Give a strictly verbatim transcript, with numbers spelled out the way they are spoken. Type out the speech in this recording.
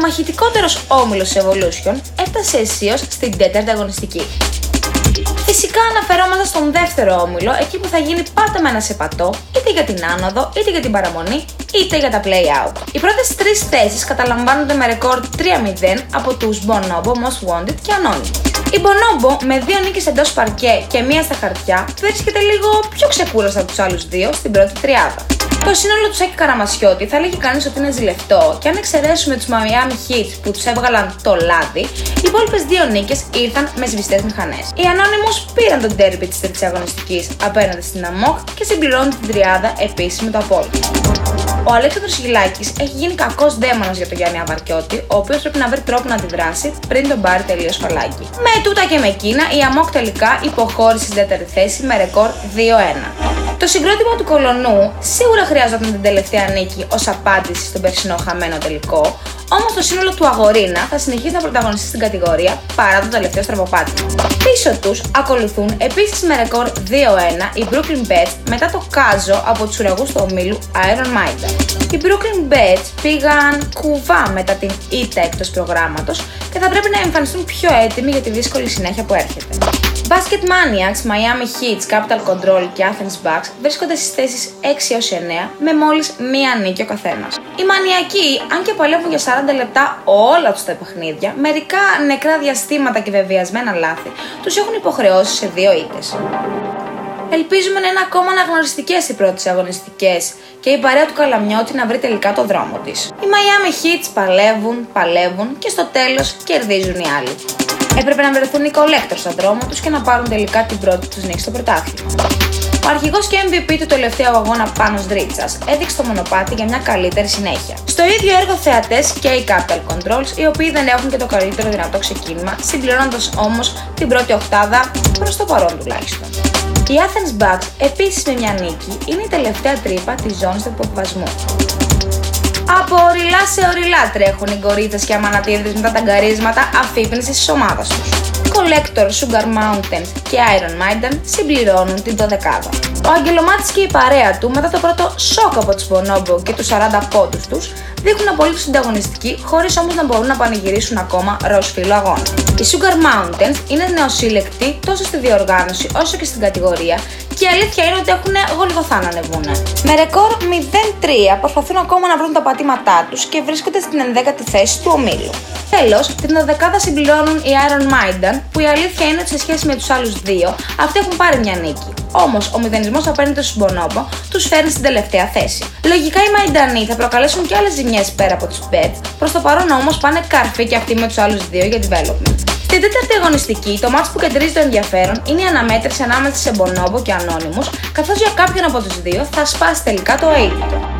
ο μαχητικότερος όμιλος Evolution έφτασε αισίως στην τέταρτη αγωνιστική. Φυσικά αναφερόμαστε στον δεύτερο όμιλο, εκεί που θα γίνει πάντα με ένα σεπατό, είτε για την άνοδο, είτε για την παραμονή, είτε για τα play-out. Οι πρώτες τρεις θέσεις καταλαμβάνονται με ρεκόρ τρία μηδέν από τους Bonobo, Most Wanted και Anonymous. Η Bonobo με δύο νίκες εντός παρκέ και μία στα χαρτιά βρίσκεται λίγο πιο ξεκούραστα από τους άλλους δύο στην πρώτη τριάδα. Το σύνολο του Σάκη Καραμασιώτη θα λέγει κανείς ότι είναι ζηλευτό και αν εξαιρέσουμε τους Miami Heat που τους έβγαλαν το λάδι, οι υπόλοιπες δύο νίκες ήρθαν με σβηστές μηχανές. Οι Anonymous πήραν τον ντέρμπι της τρίτης αγωνιστικής απέναντι στην ΑΜΟΚ και συμπληρώνουν την τριάδα επίσης με το απόλυτο. Ο Αλέξανδρος Χυλάκης έχει γίνει κακός δαίμονας για τον Γιάννη Αβαρκιώτη, ο οποίος πρέπει να βρει τρόπο να αντιδράσει πριν τον πάρει τελείως φαλάκι. Με τούτα και με εκείνα, η ΑΜΟΚ τελικά υποχώρησε στην τέταρτη θέση με ρεκόρ δύο ένα. Το συγκρότημα του Κολονού σίγουρα χρειάζονταν την τελευταία νίκη ως απάντηση στον περσινό χαμένο τελικό, όμως το σύνολο του αγορίνα θα συνεχίσει να πρωταγωνιστεί στην κατηγορία παρά το τελευταίο στραβοπάτι. Πίσω τους ακολουθούν επίσης με ρεκόρ δύο ένα οι Brooklyn Betts μετά το κάζο από τους ουραγούς του ομίλου Iron Maiden. Οι Brooklyn Betts πήγαν κουβά μετά την E-Tech εκτός προγράμματος και θα πρέπει να εμφανιστούν πιο έτοιμοι για τη δύσκολη συνέχεια που έρχεται. Basket Maniacs, Miami Heat, Capital Control και Athens Bucks βρίσκονται στις θέσεις έξι έως εννέα με μόλις μία νίκη ο καθένας. Οι μανιακοί, αν και παλεύουν για σαράντα λεπτά όλα τους τα παιχνίδια, μερικά νεκρά διαστήματα και βεβαιασμένα λάθη, τους έχουν υποχρεώσει σε δύο ήττες. Ελπίζουμε να είναι ακόμα αναγνωριστικές οι πρώτες αγωνιστικές και η παρέα του Καλαμιώτη να βρει τελικά το δρόμο της. Οι Miami Heat παλεύουν, παλεύουν και στο τέλος κερδίζουν οι άλλοι. Έπρεπε να βρεθούν οι collectors στον δρόμο τους και να πάρουν τελικά την πρώτη τους νίκη στο πρωτάθλημα. Ο αρχηγός και εμ βι πι του τελευταίου αγώνα Πάνος Δρίτσας έδειξε το μονοπάτι για μια καλύτερη συνέχεια. Στο ίδιο έργο θεατές και οι Capital Controls, οι οποίοι δεν έχουν και το καλύτερο δυνατό ξεκίνημα, συμπληρώνοντας όμως την πρώτη οκτάδα προς το παρόν τουλάχιστον. Οι Athens Bucks, επίσης με μια νίκη, είναι η τελευταία τρύπα της ζώνης του υποβιβασμού. Από οριλά σε οριλά τρέχουν οι κορίτσες και αμανατίδες μετά τα γκαρίσματα αφύπνισης της ομάδας τους. Collector, Sugar Mountain και Iron Maiden συμπληρώνουν την δωδεκάδα. Ο Αγγελομάτης και η παρέα του μετά το πρώτο σοκ από τους Bonobo και τους σαράντα πόντους τους δείχνουν απολύτως συνταγωνιστικοί, χωρίς όμως να μπορούν να πανηγυρίσουν ακόμα ροσφύλλο αγώνα. Οι Sugar Mountains είναι νεοσύλλεκτοι τόσο στη διοργάνωση όσο και στην κατηγορία και η αλήθεια είναι ότι έχουν γολγοθά να ανεβούν. Με ρεκόρ μηδέν τρία προσπαθούν ακόμα να βρουν τα πατήματά τους και βρίσκονται στην ενδέκατη θέση του ομίλου. Τέλος, την δωδεκάδα συμπληρώνουν οι Iron Maiden, που η αλήθεια είναι ότι σε σχέση με τους άλλους δύο, αυτοί έχουν πάρει μια νίκη. Όμως, ο μηδενισμός απέναντι στους Bonobo τους φέρνει στην τελευταία θέση. Λογικά οι Μαϊντανοί θα προκαλέσουν και άλλες ζημιές πέρα από τους Bets, προς το παρόν όμως πάνε καρφί και αυτοί με τους άλλους δύο για development. Στην τέταρτη αγωνιστική, το μάτς που κεντρίζει το ενδιαφέρον είναι η αναμέτρηση ανάμεσα σε Bonobo και Anonymous, καθώς για κάποιον από τους δύο θα σπάσει τελικά το αίτητο.